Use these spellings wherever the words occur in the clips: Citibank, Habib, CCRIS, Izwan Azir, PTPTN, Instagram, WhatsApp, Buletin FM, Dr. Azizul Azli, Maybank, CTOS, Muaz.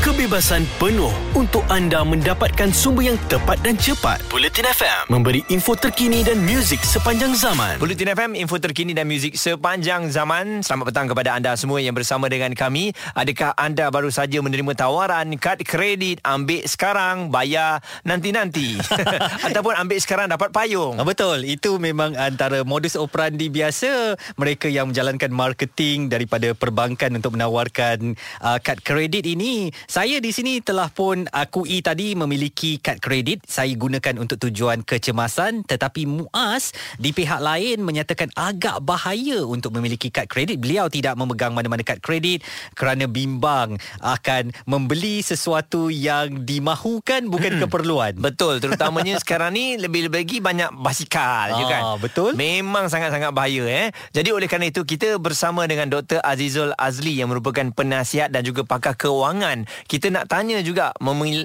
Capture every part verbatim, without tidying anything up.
kebebasan penuh untuk anda mendapatkan sumber yang tepat dan cepat. Buletin F M memberi info terkini dan muzik sepanjang zaman. Buletin F M, info terkini dan muzik sepanjang zaman. Selamat petang kepada anda semua yang bersama dengan kami. Adakah anda baru saja menerima tawaran kad kredit, ambil sekarang, bayar nanti-nanti? Ataupun ambil sekarang dapat payung? Betul, itu memang antara modus operandi biasa mereka yang menjalankan marketing daripada perbankan untuk menawarkan uh, kad kredit ini. Saya di sini telah pun akui tadi memiliki kad kredit. Saya gunakan untuk tujuan kecemasan, tetapi Muaz di pihak lain menyatakan agak bahaya untuk memiliki kad kredit. Beliau tidak memegang mana-mana kad kredit kerana bimbang akan membeli sesuatu yang dimahukan bukan hmm. keperluan. Betul, terutamanya sekarang ni lebih-lebih lagi banyak basikal, ah, je kan. Betul. Memang sangat-sangat bahaya eh. Jadi oleh kerana itu kita bersama dengan Doktor Azizul Azli yang merupakan penasihat dan juga pakar kewangan. Kita nak tanya juga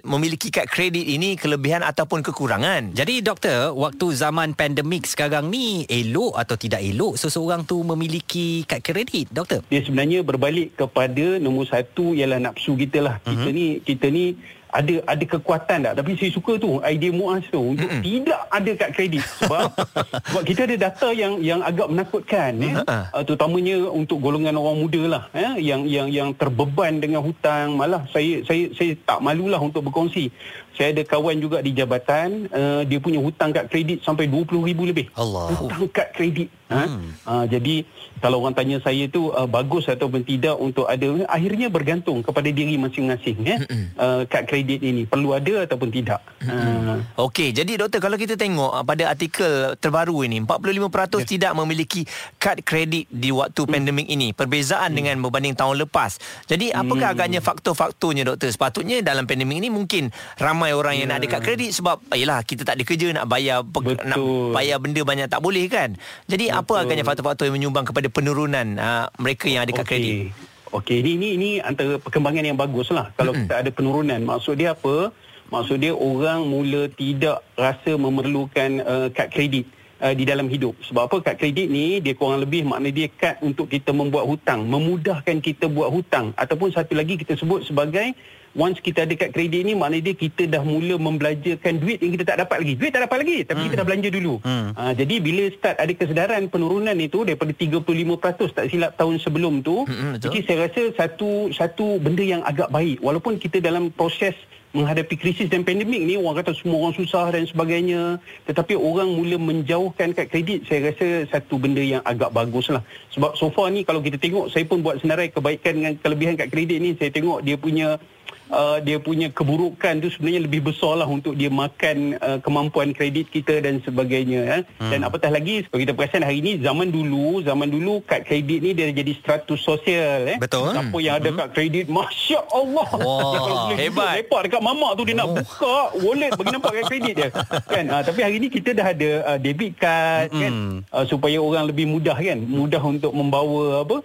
memiliki kad kredit ini kelebihan ataupun kekurangan. Jadi doktor, waktu zaman pandemik sekarang ni elok atau tidak elok seseorang tu memiliki kad kredit, doktor? Dia sebenarnya berbalik kepada nombor satu ialah nafsu kita lah. Uh-huh. Kita ni kita ni ada ada kekuatan tak? Tapi saya suka tu idea Muaz tu untuk mm-hmm. tidak ada kad kredit sebab sebab kita ada data yang yang agak menakutkan ya. Uh, terutamanya untuk golongan orang muda lah ya, yang yang yang terbeban dengan hutang. Malah saya saya saya tak malulah untuk berkongsi. Saya ada kawan juga di jabatan, uh, dia punya hutang kad kredit sampai dua puluh ribu lebih. Allah. Hutang kad kredit. Ha? Hmm. Uh, jadi kalau orang tanya saya tu uh, bagus ataupun tidak untuk ada, akhirnya bergantung kepada diri masing-masing ya. Uh, kad kredit ini perlu ada ataupun tidak. Hmm. Uh. Okey, jadi doktor, kalau kita tengok uh, pada artikel terbaru ini empat puluh lima peratus yes. tidak memiliki kad kredit di waktu hmm. pandemik ini. Perbezaan hmm. dengan berbanding tahun lepas. Jadi apakah hmm. agaknya faktor-faktornya doktor? Sepatutnya dalam pandemik ini mungkin ramai orang yeah. yang nak ada kad kredit sebab yalah kita tak ada kerja, nak bayar pe- nak bayar benda banyak tak boleh kan. Jadi apa agaknya faktor-faktor yang menyumbang kepada penurunan uh, mereka yang ada kad kredit? Okey, ini ini ini antara perkembangan yang baguslah. Kalau mm-hmm. kita ada penurunan, maksud dia apa? Maksud dia orang mula tidak rasa memerlukan uh, kad kredit uh, di dalam hidup. Sebab apa? Kad kredit ni dia kurang lebih makna dia kad untuk kita membuat hutang, memudahkan kita buat hutang, ataupun satu lagi kita sebut sebagai once kita ada kad kredit ni, maknanya dia kita dah mula membelajakan duit yang kita tak dapat lagi. Duit tak dapat lagi, tapi hmm. kita dah belanja dulu. Hmm. Ha, jadi bila start ada kesedaran penurunan itu daripada tiga puluh lima peratus tak silap tahun sebelum tu, hmm, jadi saya rasa satu satu benda yang agak baik. Walaupun kita dalam proses menghadapi krisis dan pandemik ni, orang kata semua orang susah dan sebagainya, tetapi orang mula menjauhkan kad kredit. Saya rasa satu benda yang agak bagus lah. Sebab so far ni kalau kita tengok, saya pun buat senarai kebaikan dengan kelebihan kad kredit ni. Saya tengok dia punya Uh, dia punya keburukan tu sebenarnya lebih besar lah untuk dia makan uh, kemampuan kredit kita dan sebagainya eh. hmm. Dan apatah lagi kalau kita perasan hari ni, zaman dulu zaman dulu kad kredit ni dia jadi stratus sosial eh. Betul. Siapa yang ada hmm. kad kredit, Masya Allah, wow, hebat. Lepak dekat mamak tu dia oh. nak buka wallet bagi nampak kad kredit dia kan. Uh, tapi hari ni kita dah ada uh, debit card hmm. kan, uh, supaya orang lebih mudah kan, mudah untuk membawa apa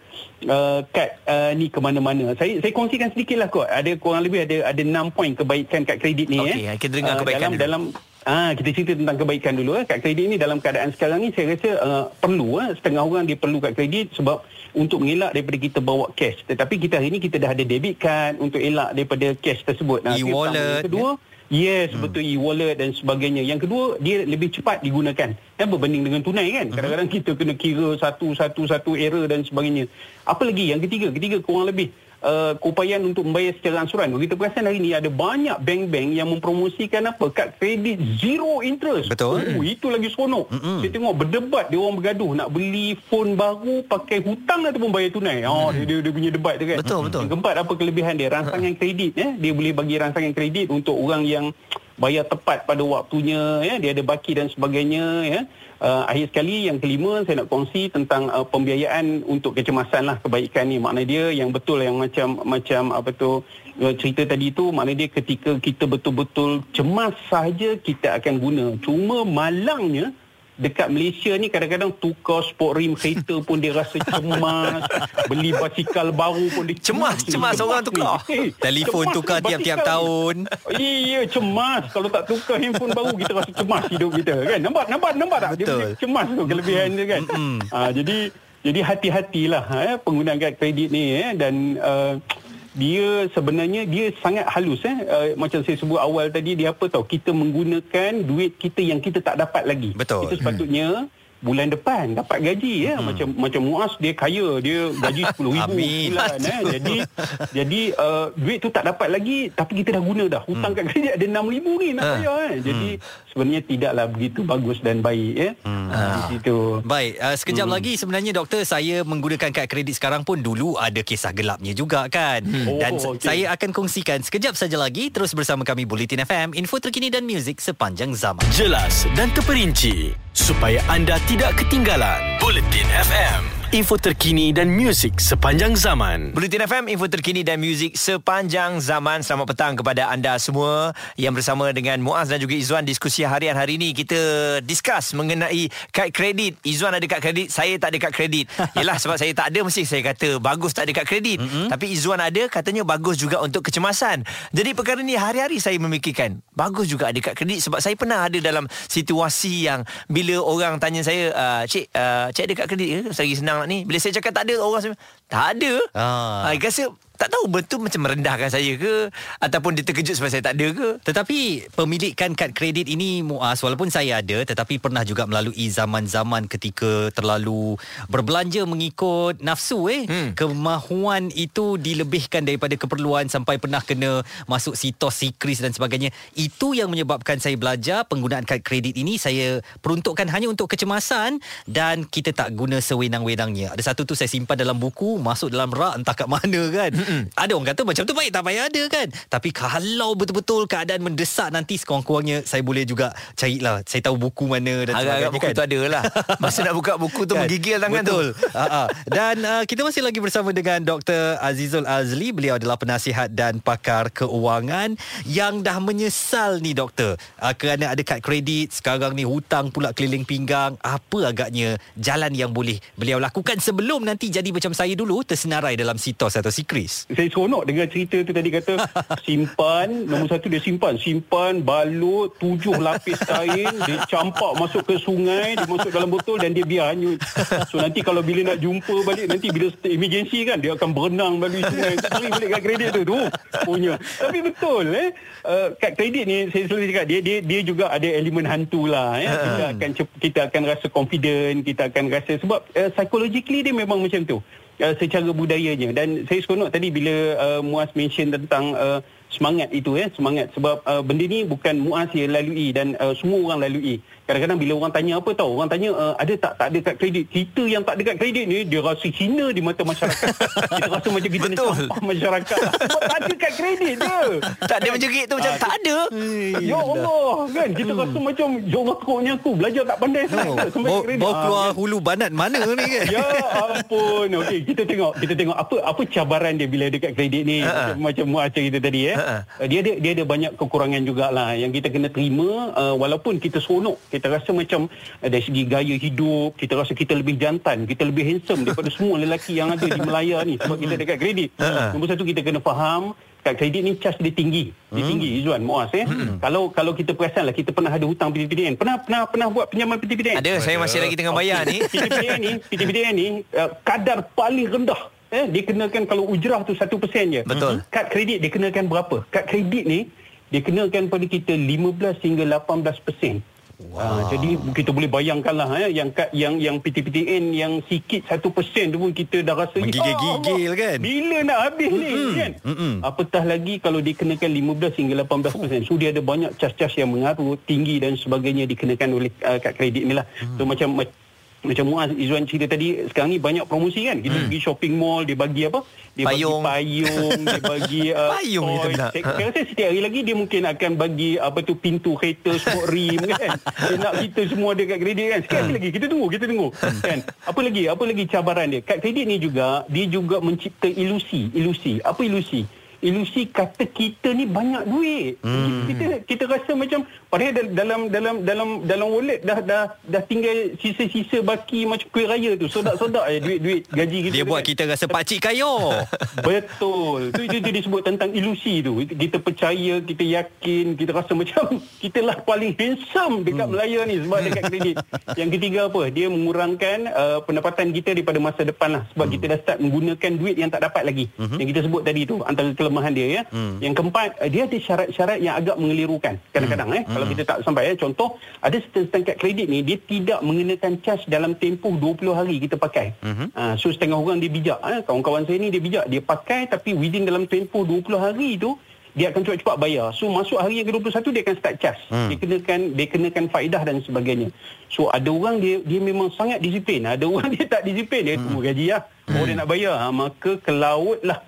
uh, kad uh, ni ke mana-mana. Saya saya kongsikan sedikit lah kot. Ada kurang lebih ada ada enam poin kebaikan kad kredit ni. Okey, eh. kita dengar uh, kebaikan dalam dulu. dalam ah kita cerita tentang kebaikan dulu eh. Kad kredit ni dalam keadaan sekarang ni saya rasa uh, perlu eh. setengah orang dia perlu kad kredit sebab untuk mengelak daripada kita bawa cash. Tetapi kita hari ni kita dah ada debit card untuk elak daripada cash tersebut. Nah, e-wallet. Kedua, yes, hmm. betul, e-wallet dan sebagainya. Yang kedua, dia lebih cepat digunakan kan, berbanding dengan tunai kan. Kadang-kadang kita kena kira satu satu satu error dan sebagainya. Apa lagi? Yang ketiga, ketiga kurang lebih Uh, upayan untuk membayar secara ansuran. Kita perasan hari ni ada banyak bank-bank yang mempromosikan apa? Kad kredit zero interest. Betul. Oh, itu lagi seronok. Mm-mm. Saya tengok berdebat, dia orang bergaduh nak beli phone baru pakai hutang ataupun bayar tunai. Oh, mm. dia, dia punya debat tu kan. Betul, betul. Yang keempat, apa kelebihan dia? Rangsangan kredit eh. Dia boleh bagi rangsangan kredit untuk orang yang bayar tepat pada waktunya ya, dia ada baki dan sebagainya ya. Uh, akhir sekali yang kelima saya nak kongsi tentang uh, pembiayaan untuk kecemasan lah, kebaikan ni. Maknanya dia yang betul yang macam macam apa tu uh, cerita tadi tu, maknanya dia ketika kita betul-betul cemas saja kita akan guna. Cuma malangnya dekat Malaysia ni kadang-kadang tukar sport rim kereta pun dia rasa cemas, beli basikal baru pun dia cemas, cemas, cemas orang tukar. Eh, telefon tukar tiap-tiap tahun. Iya, cemas. Kalau tak tukar handphone baru kita rasa cemas hidup kita kan. Nampak nampak nampak tak? Betul. Dia cemas tu kelebihan dia kan. ha, jadi jadi hati-hatilah eh, penggunaan kad kredit ni eh, dan uh, dia sebenarnya dia sangat halus eh uh, macam saya sebut awal tadi, dia apa tahu, kita menggunakan duit kita yang kita tak dapat lagi. Betul. Kita sepatutnya hmm. bulan depan dapat gaji ya hmm. macam macam Muaz dia kaya, dia gaji sepuluh ribu bulan eh. Jadi jadi uh, duit tu tak dapat lagi tapi kita dah guna dah. Hutang hmm. kat kerja ada enam ribu ni nak uh. bayar eh. Jadi hmm. sebenarnya tidaklah begitu bagus dan baik ya. Eh. Hmm. Uh. Di situ. Baik, uh, sekejap hmm. lagi sebenarnya doktor, saya menggunakan kad kredit sekarang pun dulu ada kisah gelapnya juga kan. Hmm. Oh, dan okay. saya akan kongsikan sekejap saja lagi. Terus bersama kami Buletin F M, info terkini dan muzik sepanjang zaman. Jelas dan terperinci supaya anda tidak ketinggalan. Buletin F M, info terkini dan muzik sepanjang zaman. Buletin F M, info terkini dan muzik sepanjang zaman. Selamat petang kepada anda semua yang bersama dengan Muaz dan juga Izzuan. Diskusi harian hari ini kita discuss mengenai kad kredit. Izzuan ada kad kredit, saya tak ada kad kredit. Yelah, sebab saya tak ada mesti saya kata bagus tak ada kad kredit. Mm-hmm. Tapi Izzuan ada, katanya bagus juga untuk kecemasan. Jadi perkara ni hari-hari saya memikirkan, bagus juga ada kad kredit. Sebab saya pernah ada dalam situasi yang bila orang tanya saya, Cik, cik ada kad kredit ke? Lagi senang ni. Bila saya cakap tak ada, orang saya tak ada. Ah. Ha, rasa tak tahu betul macam merendahkan saya ke ataupun dia terkejut sebab saya tak ada ke. Tetapi pemilikan kad kredit ini Muaz, walaupun saya ada tetapi pernah juga melalui zaman-zaman ketika terlalu berbelanja mengikut nafsu eh. Hmm. Kemahuan itu dilebihkan daripada keperluan sampai pernah kena masuk C T O S, C C R I S dan sebagainya. Itu yang menyebabkan saya belajar penggunaan kad kredit ini saya peruntukkan hanya untuk kecemasan dan kita tak guna sewenang-wenangnya. Ada satu tu saya simpan dalam buku, masuk dalam rak entah kat mana kan. Hmm. Hmm. Ada orang kata macam tu baik tak payah ada kan. Tapi kalau betul-betul keadaan mendesak nanti sekurang-kurangnya saya boleh juga carilah. Saya tahu buku mana dan agak-agak buku kan? Tu ada lah. Masa nak buka buku tu kan? Menggigil tangan betul. Tu uh-huh. Dan uh, kita masih lagi bersama dengan doktor Azizul Azli. Beliau adalah penasihat dan pakar keuangan yang dah menyesal ni doktor uh, kerana ada kad kredit. Sekarang ni hutang pula keliling pinggang. Apa agaknya jalan yang boleh beliau lakukan sebelum nanti jadi macam saya dulu, tersenarai dalam C T O S atau C C R I S? Saya seronok dengar cerita tu tadi, kata simpan, nombor satu dia simpan simpan balut tujuh lapis kain, dia campak masuk ke sungai, dia masuk dalam botol dan dia biar hanyut. So nanti kalau bila nak jumpa balik, nanti bila emergency kan, dia akan berenang balik sungai, cari balik kad kredit tu tu punya. Tapi betul eh uh, kad kredit ni saya selalu cakap dia dia dia juga ada elemen hantu lah eh. Kita akan kita akan rasa confident, kita akan rasa sebab uh, psychologically dia memang macam tu. Uh, secara budayanya. Dan saya seronok tadi bila uh, Muaz mention tentang uh, semangat itu ya, eh, semangat sebab uh, benda ni bukan Muaz yang lalui dan uh, semua orang lalui. Kadang-kadang bila orang tanya apa tahu, orang tanya uh, ada tak tak ada kad kredit. Kita yang tak ada kad kredit ni dia rasa hina di mata masyarakat. Kita rasa macam kita ni sampah masyarakat sebab tak ada kad kredit dia. Tak ada macam gitu macam tak ada. Ya Allah kan, kita rasa macam ya Allah teruknya aku belajar tak pandai sampai kredit. Bawa keluar hulu banat mana ni kan. Ya ampun. Okey, kita tengok kita tengok apa apa cabaran dia bila dekat kredit ni. Uh-huh. Macam Muaz cerita tadi eh. Uh-huh. Dia ada dia ada banyak kekurangan jugalah yang kita kena terima uh, walaupun kita seronok, kita rasa macam uh, dari segi gaya hidup kita rasa kita lebih jantan, kita lebih handsome daripada semua lelaki yang ada di Melaya ni sebab kita dekat kredit. Uh-huh. Nombor satu, kita kena faham kad kredit ni charge dia tinggi. Dia tinggi Izzuan, Muaz eh. Hmm. Kalau kalau kita perasanlah, kita pernah ada hutang P T P T N. Pernah pernah pernah buat pinjaman P T P T N. Ada, saya masih lagi tengah bayar ni. P T P T N ni, P T P T N ni uh, kadar paling rendah eh dikenakan kalau ujrah tu satu peratus je. Betul. Kad kredit dikenakan berapa? Kad kredit ni dikenakan pada kita lima belas hingga lapan belas peratus. Wow. Ha, jadi kita boleh bayangkanlah eh, yang yang yang P T P T N yang sikit satu peratus tu pun kita dah rasa menggigil-gigil oh, kan. Bila nak habis mm-hmm. ni kan. Mm-hmm. Apatah lagi kalau dikenakan lima belas hingga lapan belas peratus. So dia ada banyak cas-cas yang mengaruh tinggi dan sebagainya dikenakan oleh uh, kad kredit ni lah. Mm. So macam macam Muaz Izzuan cerita tadi, sekarang ni banyak promosi kan. Kita hmm. pergi shopping mall, dia bagi apa? Dia payung. Bagi payung, dia bagi uh, payung kita nak. Kalau saya setiap hari lagi dia mungkin akan bagi apa tu pintu kereta, sport rim kan. Dia nak kita semua ada kad kredit kan. Sekali hmm. lagi kita tunggu, kita tunggu kan. Apa lagi? Apa lagi cabaran dia? Kad kredit ni juga dia juga mencipta ilusi, ilusi. Apa ilusi? ilusi kata kita ni banyak duit. Hmm. Kita kita rasa macam padahal dalam dalam dalam dalam wallet dah dah dah tinggal sisa-sisa baki macam kuih raya tu. Sodak-sodak je duit-duit gaji kita. Dia buat kan? Kita rasa pak cik kaya. Betul. Tu dia disebut tentang ilusi tu. Kita percaya, kita yakin, kita rasa macam kita lah paling handsome dekat hmm. Melaya ni sebab dekat kredit. Yang ketiga apa? Dia mengurangkan uh, pendapatan kita daripada masa depan lah sebab hmm. kita dah start menggunakan duit yang tak dapat lagi. Hmm. Yang kita sebut tadi tu antara kelemahan dia ya. Hmm. Yang keempat, dia ada syarat-syarat yang agak mengelirukan kadang-kadang eh hmm. kalau kita tak sampai ya. Contoh, ada setengah kredit ni dia tidak mengenakan cas dalam tempoh dua puluh hari kita pakai. Hmm. Uh, so setengah orang dia bijak eh. Kawan-kawan saya ni dia bijak, dia pakai tapi within dalam tempoh dua puluh hari tu dia akan cepat-cepat bayar. So masuk hari yang ke dua puluh satu dia akan start charge. Hmm. Dia kenakan dia kenakan faedah dan sebagainya. So ada orang dia dia memang sangat disiplin, ada orang dia tak disiplin, dia hmm. tunggu gajilah, hmm. baru dia nak bayar. Ha, maka kelautlah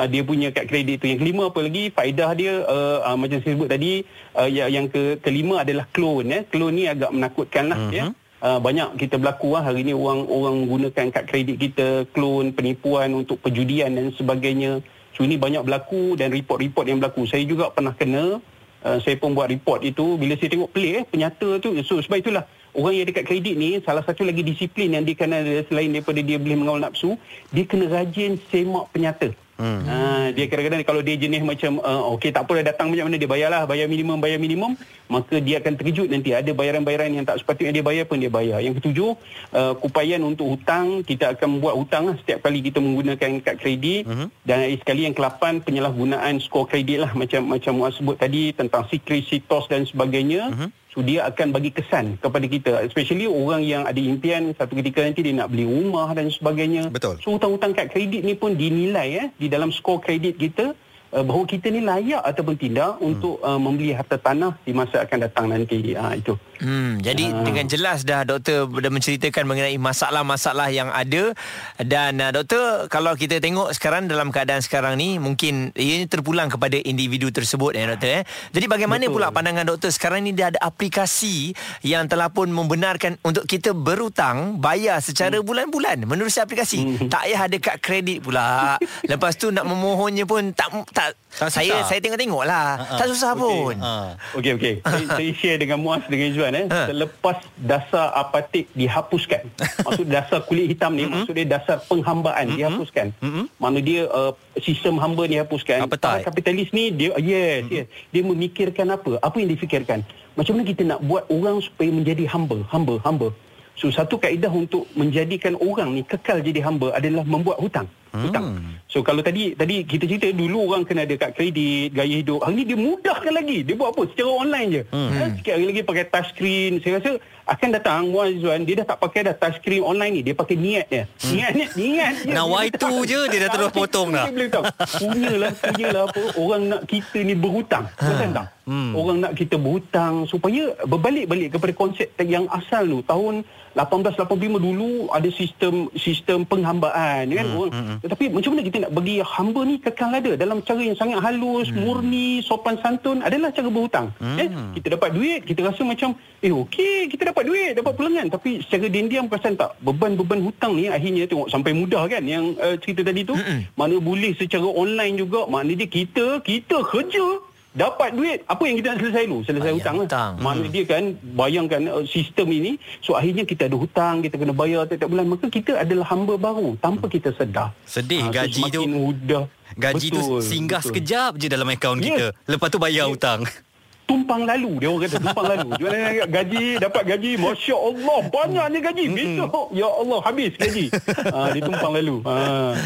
uh, dia punya kad kredit tu. Yang kelima apa lagi? Faedah dia uh, uh, macam saya sebut tadi, uh, yang ke kelima adalah clone ya. Clone ni agak menakutkanlah hmm. ya. Uh, banyak kita berlaku lah hari ni orang orang gunakan kad kredit kita, clone, penipuan untuk perjudian dan sebagainya. So ini banyak berlaku dan report-report yang berlaku. Saya juga pernah kena, uh, saya pun buat report itu. Bila saya tengok pelik eh, penyata tu. So sebab itulah orang yang dekat kredit ni, salah satu lagi disiplin yang dia kena, selain daripada dia boleh mengawal nafsu, dia kena rajin semak penyata. Hmm. Uh, dia kadang-kadang kalau dia jenis macam uh, okey tak apa dah datang macam mana dia bayarlah, bayar minimum, bayar minimum, maka dia akan terkejut nanti ada bayaran-bayaran yang tak sepatutnya dia bayar pun dia bayar. Yang ketujuh, uh, kupayan untuk hutang, kita akan buat hutang lah setiap kali kita menggunakan kad kredit. Hmm. Dan sekali yang kelapan, penyalahgunaan skor kredit lah macam macam Muaz sebut tadi tentang C C R I S, C T O S dan sebagainya. Hmm. So dia akan bagi kesan kepada kita, especially orang yang ada impian satu ketika nanti dia nak beli rumah dan sebagainya. Betul. So hutang-hutang kad kredit ni pun dinilai eh, di dalam skor kredit kita uh, bahawa kita ni layak ataupun tidak hmm. untuk uh, membeli harta tanah di masa akan datang nanti. Ha, itu. Hmm, jadi uh. dengan jelas dah doktor dah menceritakan mengenai masalah-masalah yang ada. Dan uh, doktor, kalau kita tengok sekarang dalam keadaan sekarang ni, mungkin ia terpulang kepada individu tersebut eh doktor eh. Jadi bagaimana Betul. Pula pandangan doktor sekarang ni, dah ada aplikasi yang telah pun membenarkan untuk kita berhutang, bayar secara hmm. bulan-bulan menerusi aplikasi. Hmm. Tak payah ada kad kredit pula. Lepas tu nak memohonnya pun tak tak, tak saya saya tengok-tengok lah. Uh-huh. Tak susah okay. pun. Uh. Okey okey. Saya, saya share dengan Muaz dengan Izwan. Eh, ha. Selepas dasar apatik dihapuskan, maksud dasar kulit hitam ni, mm-hmm. maksud dia dasar penghambaan mm-hmm. dihapuskan, mm-hmm. mana dia uh, sistem hamba dihapuskan. Para kapitalis ni dia yes, mm-hmm. yes dia memikirkan apa apa yang difikirkan, macam mana kita nak buat orang supaya menjadi hamba hamba hamba. So satu kaedah untuk menjadikan orang ni kekal jadi hamba adalah membuat hutang. Hmm. Hutang. So kalau tadi tadi kita cerita dulu orang kena ada kad kredit, gaya hidup. Hari ni dia mudahkan lagi. Dia buat apa? Secara online je. Hmm. Ha, sikit hari lagi pakai touch screen. Saya rasa akan datang Muaz Izwan, dia dah tak pakai dah touch screen online ni. Dia pakai niat dia. Hmm. Niat niat niat. Nawai tu je dia dah terus potong dah. Punyalah punyalah apa orang nak kita ni berhutang. Betul tak? Hmm. Orang nak kita berhutang supaya berbalik-balik kepada konsep yang asal tu. Tahun lapan belas lapan puluh lima dulu ada sistem sistem penghambaan kan. Hmm. Orang, hmm. Tetapi macam mana kita nak bagi hamba ni kekal ada dalam cara yang sangat halus, hmm. murni, sopan santun adalah cara berhutang. Hmm. Eh, kita dapat duit, kita rasa macam eh okey, kita dapat duit, dapat pulangan, tapi secara diam-diam perasan tak beban-beban hutang ni akhirnya tengok sampai mudah kan yang uh, cerita tadi tu. Hmm. Mana boleh secara online juga, maknanya kita kita kerja dapat duit, apa yang kita nak selesai dulu? Selesai bayang hutang lah. Hmm. Maksudnya dia kan, bayangkan uh, sistem ini. So akhirnya kita ada hutang, kita kena bayar tiap-tiap bulan. Maka kita adalah hamba baru tanpa kita sedar. Sedih, ha, gaji so tu mudah. Gaji betul, tu singgah betul. sekejap je dalam akaun yeah. kita. Lepas tu bayar yeah. hutang. Tumpang lalu, dia orang kata tumpang lalu. Jualan gaji, dapat gaji, Masya Allah, banyaknya gaji. Besok, ya Allah, habis gaji. Ha, dia tumpang lalu. Ha.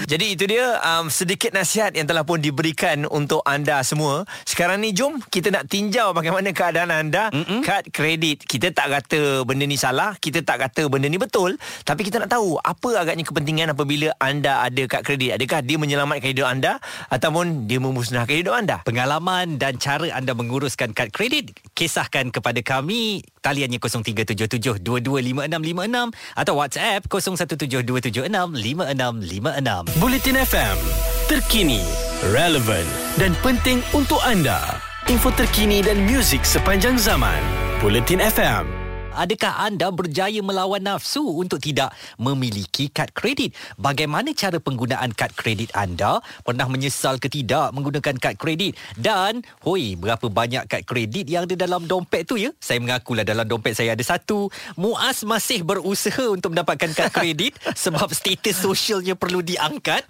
Jadi itu dia um, sedikit nasihat yang telah pun diberikan untuk anda semua. Sekarang ni, jom kita nak tinjau bagaimana keadaan anda. Mm-mm. Kad kredit. Kita tak kata benda ni salah, kita tak kata benda ni betul. Tapi kita nak tahu apa agaknya kepentingan apabila anda ada kad kredit. Adakah dia menyelamatkan hidup anda ataupun dia memusnahkan hidup anda? Pengalaman dan cara anda menguruskan kad kredit, kisahkan kepada kami. Taliannya kosong tiga tujuh tujuh dua dua lima enam lima enam atau WhatsApp kosong satu tujuh dua tujuh enam lima enam lima enam. Buletin F M, terkini, relevan dan penting untuk anda. Info terkini dan muzik sepanjang zaman. Buletin F M. Adakah anda berjaya melawan nafsu untuk tidak memiliki kad kredit? Bagaimana cara penggunaan kad kredit anda? Pernah menyesal ke tidak menggunakan kad kredit? Dan, hoi, berapa banyak kad kredit yang ada dalam dompet tu ya? Saya mengakulah dalam dompet saya ada satu. Muaz masih berusaha untuk mendapatkan kad kredit sebab status sosialnya perlu diangkat.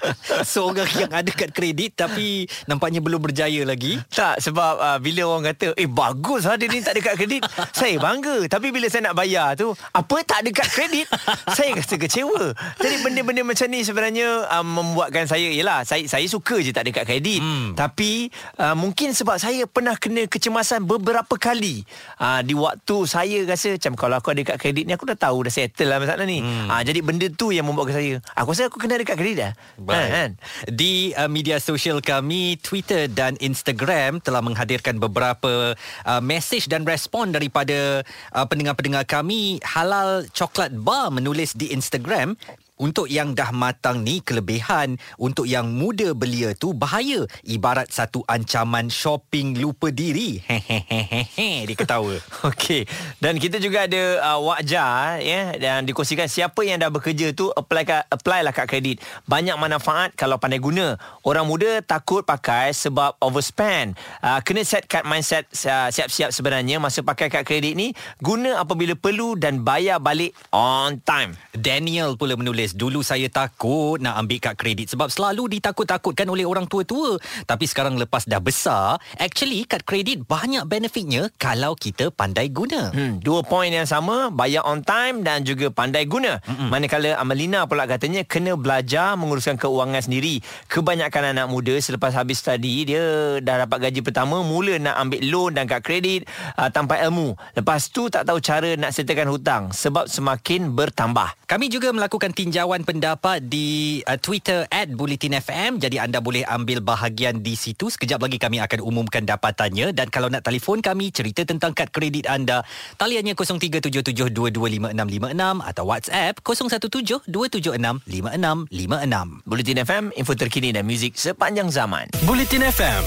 Seorang yang ada kad kredit tapi nampaknya belum berjaya lagi. Tak, sebab uh, bila orang kata, eh bagus lah dia ni tak ada kad kredit. Saya bangga. Tapi bila saya nak bayar tu, apa tak ada kad kredit? Saya rasa kecewa. Jadi benda-benda macam ni sebenarnya uh, membuatkan saya, yelah, saya, saya suka je tak ada kad kredit. Hmm. Tapi uh, mungkin sebab saya pernah kena kecemasan beberapa kali. Uh, di waktu saya rasa macam kalau aku ada kad kredit ni, aku dah tahu, dah settle lah masalah ni. Hmm. Uh, jadi benda tu yang membuatkan saya, aku rasa aku kena ada kad kredit dah. Baik. Ha, kan? Di uh, media sosial kami, Twitter dan Instagram telah menghadirkan beberapa uh, mesej dan respon daripada uh, pendengar-pendengar kami. Halal Coklat Bar menulis di Instagram, untuk yang dah matang ni kelebihan, untuk yang muda belia tu bahaya. Ibarat satu ancaman shopping lupa diri. Hehehehe, dia ketawa. Okey. Dan kita juga ada uh, wajah ya, dan dikongsikan siapa yang dah bekerja tu apply apply lah kad kredit. Banyak manfaat kalau pandai guna. Orang muda takut pakai sebab overspend. Uh, kena set kad mindset uh, siap-siap sebenarnya masa pakai kad kredit ni, guna apabila perlu dan bayar balik on time. Daniel pula menulis, dulu saya takut nak ambil kad kredit sebab selalu ditakut-takutkan oleh orang tua-tua. Tapi sekarang lepas dah besar, actually kad kredit banyak benefitnya kalau kita pandai guna. Hmm, dua poin yang sama, bayar on time dan juga pandai guna. Mm-mm. Manakala Amelina pula katanya kena belajar menguruskan keuangan sendiri. Kebanyakan anak muda selepas habis study, dia dah dapat gaji pertama, mula nak ambil loan dan kad kredit uh, tanpa ilmu. Lepas tu tak tahu cara nak settlekan hutang sebab semakin bertambah. Kami juga melakukan tinjauan Jawapan pendapat di uh, Twitter at Buletin F M. Jadi anda boleh ambil bahagian di situ. Sekejap lagi kami akan umumkan dapatannya. Dan kalau nak telefon kami, cerita tentang kad kredit anda, taliannya kosong tiga tujuh tujuh dua dua lima enam lima enam atau WhatsApp kosong satu tujuh dua tujuh enam lima enam lima enam. Buletin F M, info terkini dan muzik sepanjang zaman. Buletin F M,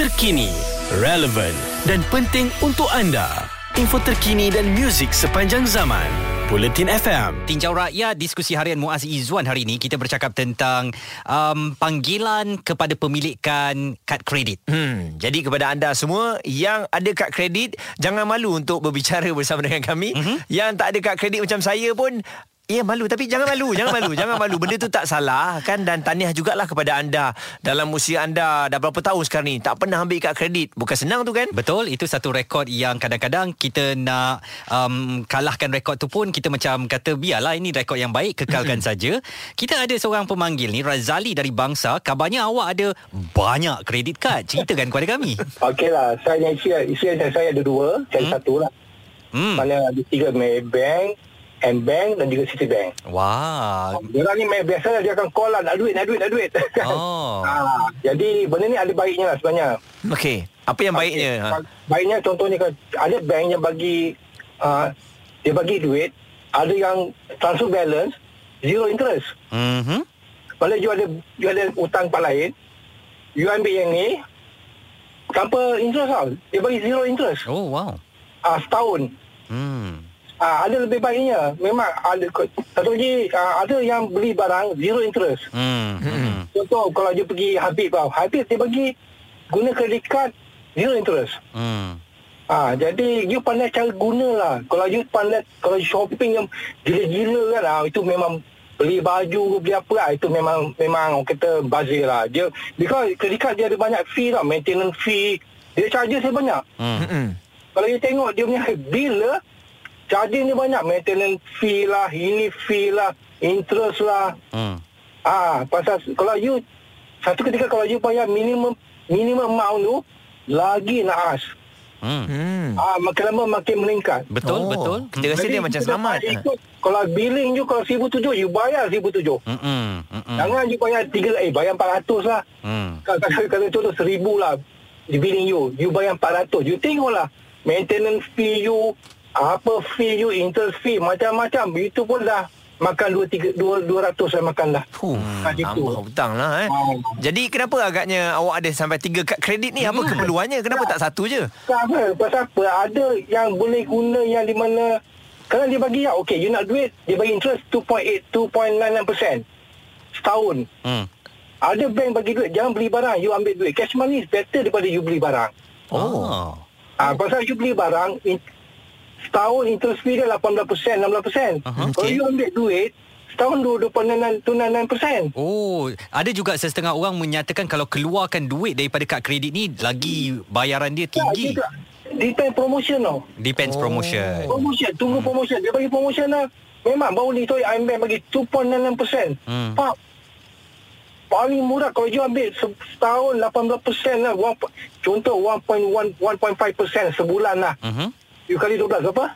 terkini, relevan dan penting untuk anda. Info terkini dan muzik sepanjang zaman. Buletin F M. Tinjau Rakyat, diskusi harian Muaz Izzuan hari ini. Kita bercakap tentang um, panggilan kepada pemilikan kad kredit. Hmm, jadi kepada anda semua yang ada kad kredit, jangan malu untuk berbicara bersama dengan kami. Mm-hmm. Yang tak ada kad kredit macam saya pun, ya, malu. Tapi jangan malu. Jangan malu. Jangan malu. Benda tu tak salah, kan? Dan tahniah jugalah kepada anda. Dalam usia anda dah berapa tahun sekarang ni, tak pernah ambil kad kredit. Bukan senang tu, kan? Betul. Itu satu rekod yang kadang-kadang kita nak um, kalahkan rekod tu pun, kita macam kata, biarlah ini rekod yang baik, kekalkan saja. Kita ada seorang pemanggil ni, Razali dari Bangsa. Kabarnya awak ada banyak kredit kad. Ceritakan kepada kami. Okeylah. Saya ni isteri saya ada dua. Saya hmm. satu lah. Hmm. Mana ada tiga Maybank, Bank dan juga Citibank. Wah. Orang ni biasalah dia akan call lah, nak duit, nak duit, nak duit. Oh. Ha, jadi benda ni ada baiknya lah sebenarnya. Okey. Apa yang baiknya? Okay. Baiknya contohnya ada bank yang bagi uh, dia bagi duit, ada yang transfer balance, zero interest. Mhm. Kalau you ada you ada hutang kat lain, you ambil yang ni tanpa interest lah. Dia bagi zero interest. Oh, wow. Ah, uh, setahun. Hmm. Ah, ada lebih baiknya. Memang ada. Satu lagi, ah, ada yang beli barang zero interest. Hmm, hmm. Contoh kalau dia pergi Habib, Habib dia bagi guna credit card zero interest. Hmm. Ah, jadi you pandai cara gunalah. Kalau you pandai, kalau shopping yang gila-gila kan, ah, itu memang beli baju, beli apa lah, itu memang memang kita bazir lah. Dia because credit card dia ada banyak fee lah, maintenance fee, dia charges dia banyak. Hmm. Kalau you tengok dia punya bill lah, charging ni banyak, maintenance fee lah, ini fee lah, interest lah. Hmm. Ah, pasal kalau you satu ketika kalau you bayar minimum minimum amount tu lagi naas. Hmm. Ah, makin lama makin meningkat. Betul, oh, betul. Kita rasa dia macam selamat. Ikut, kalau billing you kalau seribu tujuh ratus, you bayar seribu tujuh ratus. Hmm. Jangan you bayar tiga eh bayar empat ratus lah. Hmm. Kalau contoh seribu lah di billing you, you bayar empat ratus. You tengoklah maintenance fee you, apa fee you, interest fee, macam-macam. Itu pun dah makan dua ratus saya makan dah. Huh, tambah hutang lah eh. Oh. Jadi kenapa agaknya awak ada sampai tiga kad kredit ni? Apa hmm. keperluannya? Kenapa tak, tak satu je? Tak apa. Pasal apa? Ada yang boleh guna yang di mana Kalau dia bagi, ya, okey, you nak duit, dia bagi interest two point eight, two point nine nine percent setahun. Hmm. Ada bank bagi duit, jangan beli barang, you ambil duit. Cash money is better daripada you beli barang. Oh. Ah, ha, pasal you beli barang, in, setahun interest fee dia lapan belas peratus, enam belas peratus. Uh-huh. Kalau okay. you ambil duit, setahun dua perpuluhan enam peratus. Oh, ada juga setengah orang menyatakan kalau keluarkan duit daripada kad kredit ni, lagi bayaran dia tinggi. Ya, depend promotion tau. Depends oh. promotion. Promotion, tunggu hmm. promotion. Dia bagi promotion lah. Memang baru ni tu I M B bagi two point nine nine percent. Hmm. Pak, paling murah kalau you ambil setahun lapan belas peratus lah. One, contoh satu perpuluhan satu, satu perpuluhan lima peratus sebulan lah. Uh-huh. You kali dua belas apa?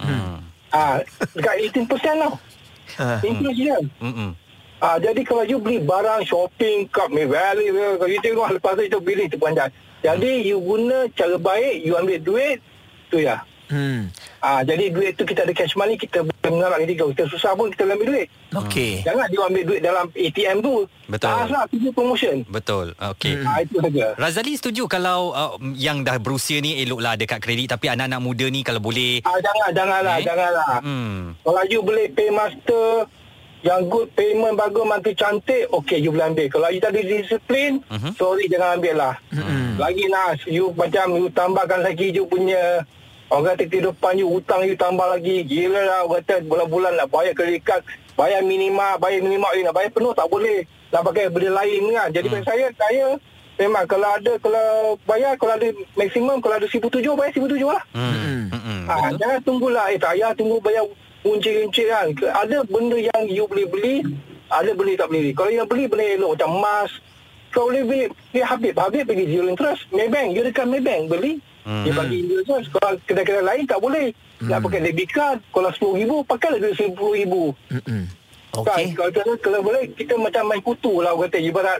Hmm. Ah, dekat lapan belas peratus lah. Uh, Interest dia. Hmm. Ah, jadi kalau you beli barang, shopping, kat Maybank, kalau you tengok lepas tu itu beli terpanjang. Jadi you guna cara baik, you ambil duit, tu ya. Hmm. Ah, jadi duit tu kita ada cash money, kita boleh mengarak ni tiga. Kita susah pun kita boleh ambil duit. Okey. Jangan dia ambil duit dalam A T M tu. Betul. Asal pergi promotion. Betul. Okey. Hmm. Ah, itu saja. Razali setuju kalau uh, yang dah berusia ni eloklah dekat kredit, tapi anak-anak muda ni kalau boleh ah, jangan janganlah, eh? janganlah. Hmm. Kalau you boleh paymaster yang good, payment bagus, mantu cantik, okey, you boleh ambil. Kalau you tak ada disiplin, uh-huh. sorry, jangan ambil lah. Uh-huh. Lagi nak you macam you tambahkan lagi you punya, orang kata kehidupan you, hutang you tambah lagi. Gila lah, orang kata bulan-bulan nak bayar kredit kad, bayar minima, bayar minima, you nak bayar penuh tak boleh. Nak pakai benda lain kan. Jadi uh-huh. saya, saya memang kalau ada, kalau bayar, kalau ada maksimum, kalau ada seribu tujuh, bayar seribu tujuh lah. Uh-huh. Uh-huh. Ha, jangan tunggulah, eh tak payah tunggu bayar uncik-uncik kan. Ada benda yang you boleh beli, ada beli tak beli. Kalau you beli benda elok macam emas, kau boleh beli. Dia Habib, Habib bagi zero interest. Maybank, you dekat Maybank beli, hmm. dia bagi zero interest. Kalau kedai-kedai lain tak boleh. hmm. Nak pakai debit card, kalau sepuluh ribu pakailah duit sepuluh ribu. hmm. Okay. Kan, kalau, kalau boleh kita macam main kutu lah, orang kata ibarat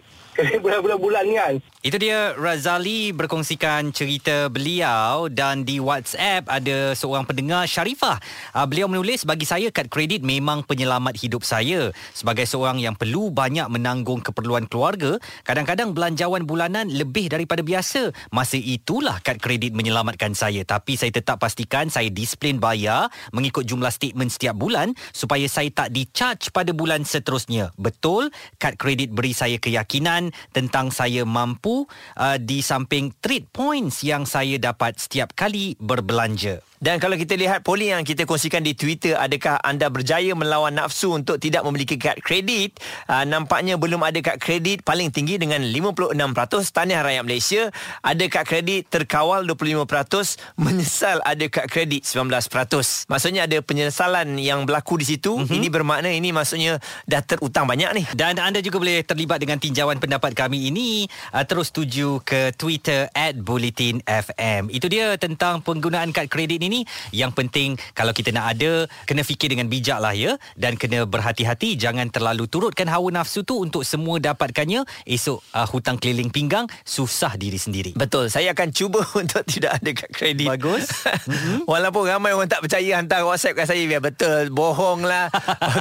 bulan-bulan kan. Itu dia Razali berkongsikan cerita beliau. Dan di WhatsApp ada seorang pendengar, Sharifah. uh, Beliau menulis, bagi saya kad kredit memang penyelamat hidup saya. Sebagai seorang yang perlu banyak menanggung keperluan keluarga, kadang-kadang belanjawan bulanan lebih daripada biasa. Masa itulah kad kredit menyelamatkan saya. Tapi saya tetap pastikan saya disiplin bayar mengikut jumlah statement setiap bulan, supaya saya tak di-charge pada bulan seterusnya. Betul, kad kredit beri saya keyakinan tentang saya mampu, uh, di samping trade points yang saya dapat setiap kali berbelanja. Dan kalau kita lihat polling yang kita kongsikan di Twitter, adakah anda berjaya melawan nafsu untuk tidak memiliki kad kredit? Aa, nampaknya belum ada kad kredit paling tinggi dengan lima puluh enam peratus. Tahniah rakyat Malaysia, ada kad kredit terkawal dua puluh lima peratus, menyesal ada kad kredit sembilan belas peratus. Maksudnya ada penyesalan yang berlaku di situ. Mm-hmm. Ini bermakna ini maksudnya dah terutang banyak ni. Dan anda juga boleh terlibat dengan tinjauan pendapat kami ini. Aa, terus tuju ke Twitter at Buletin F M. Itu dia tentang penggunaan kad kredit ni. Ini yang penting, kalau kita nak ada, kena fikir dengan bijak lah ya. Dan kena berhati-hati, jangan terlalu turutkan hawa nafsu tu untuk semua dapatkannya. Esok uh, hutang keliling pinggang, susah diri sendiri. Betul, saya akan cuba untuk tidak ada kad kredit. Bagus. Mm-hmm. Walaupun ramai orang tak percaya, hantar WhatsApp kat saya, biar betul, bohong lah.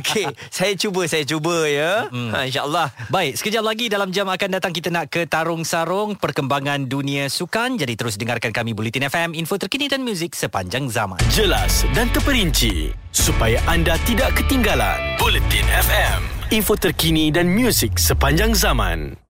Okey, saya cuba, saya cuba ya. Mm. Ha, InsyaAllah. Baik, sekejap lagi dalam jam akan datang kita nak ke Tarung Sarung, perkembangan dunia sukan. Jadi terus dengarkan kami Buletin F M, info terkini dan muzik sepanjang zaman. Jelas dan terperinci supaya anda tidak ketinggalan. Buletin F M, info terkini dan muzik sepanjang zaman.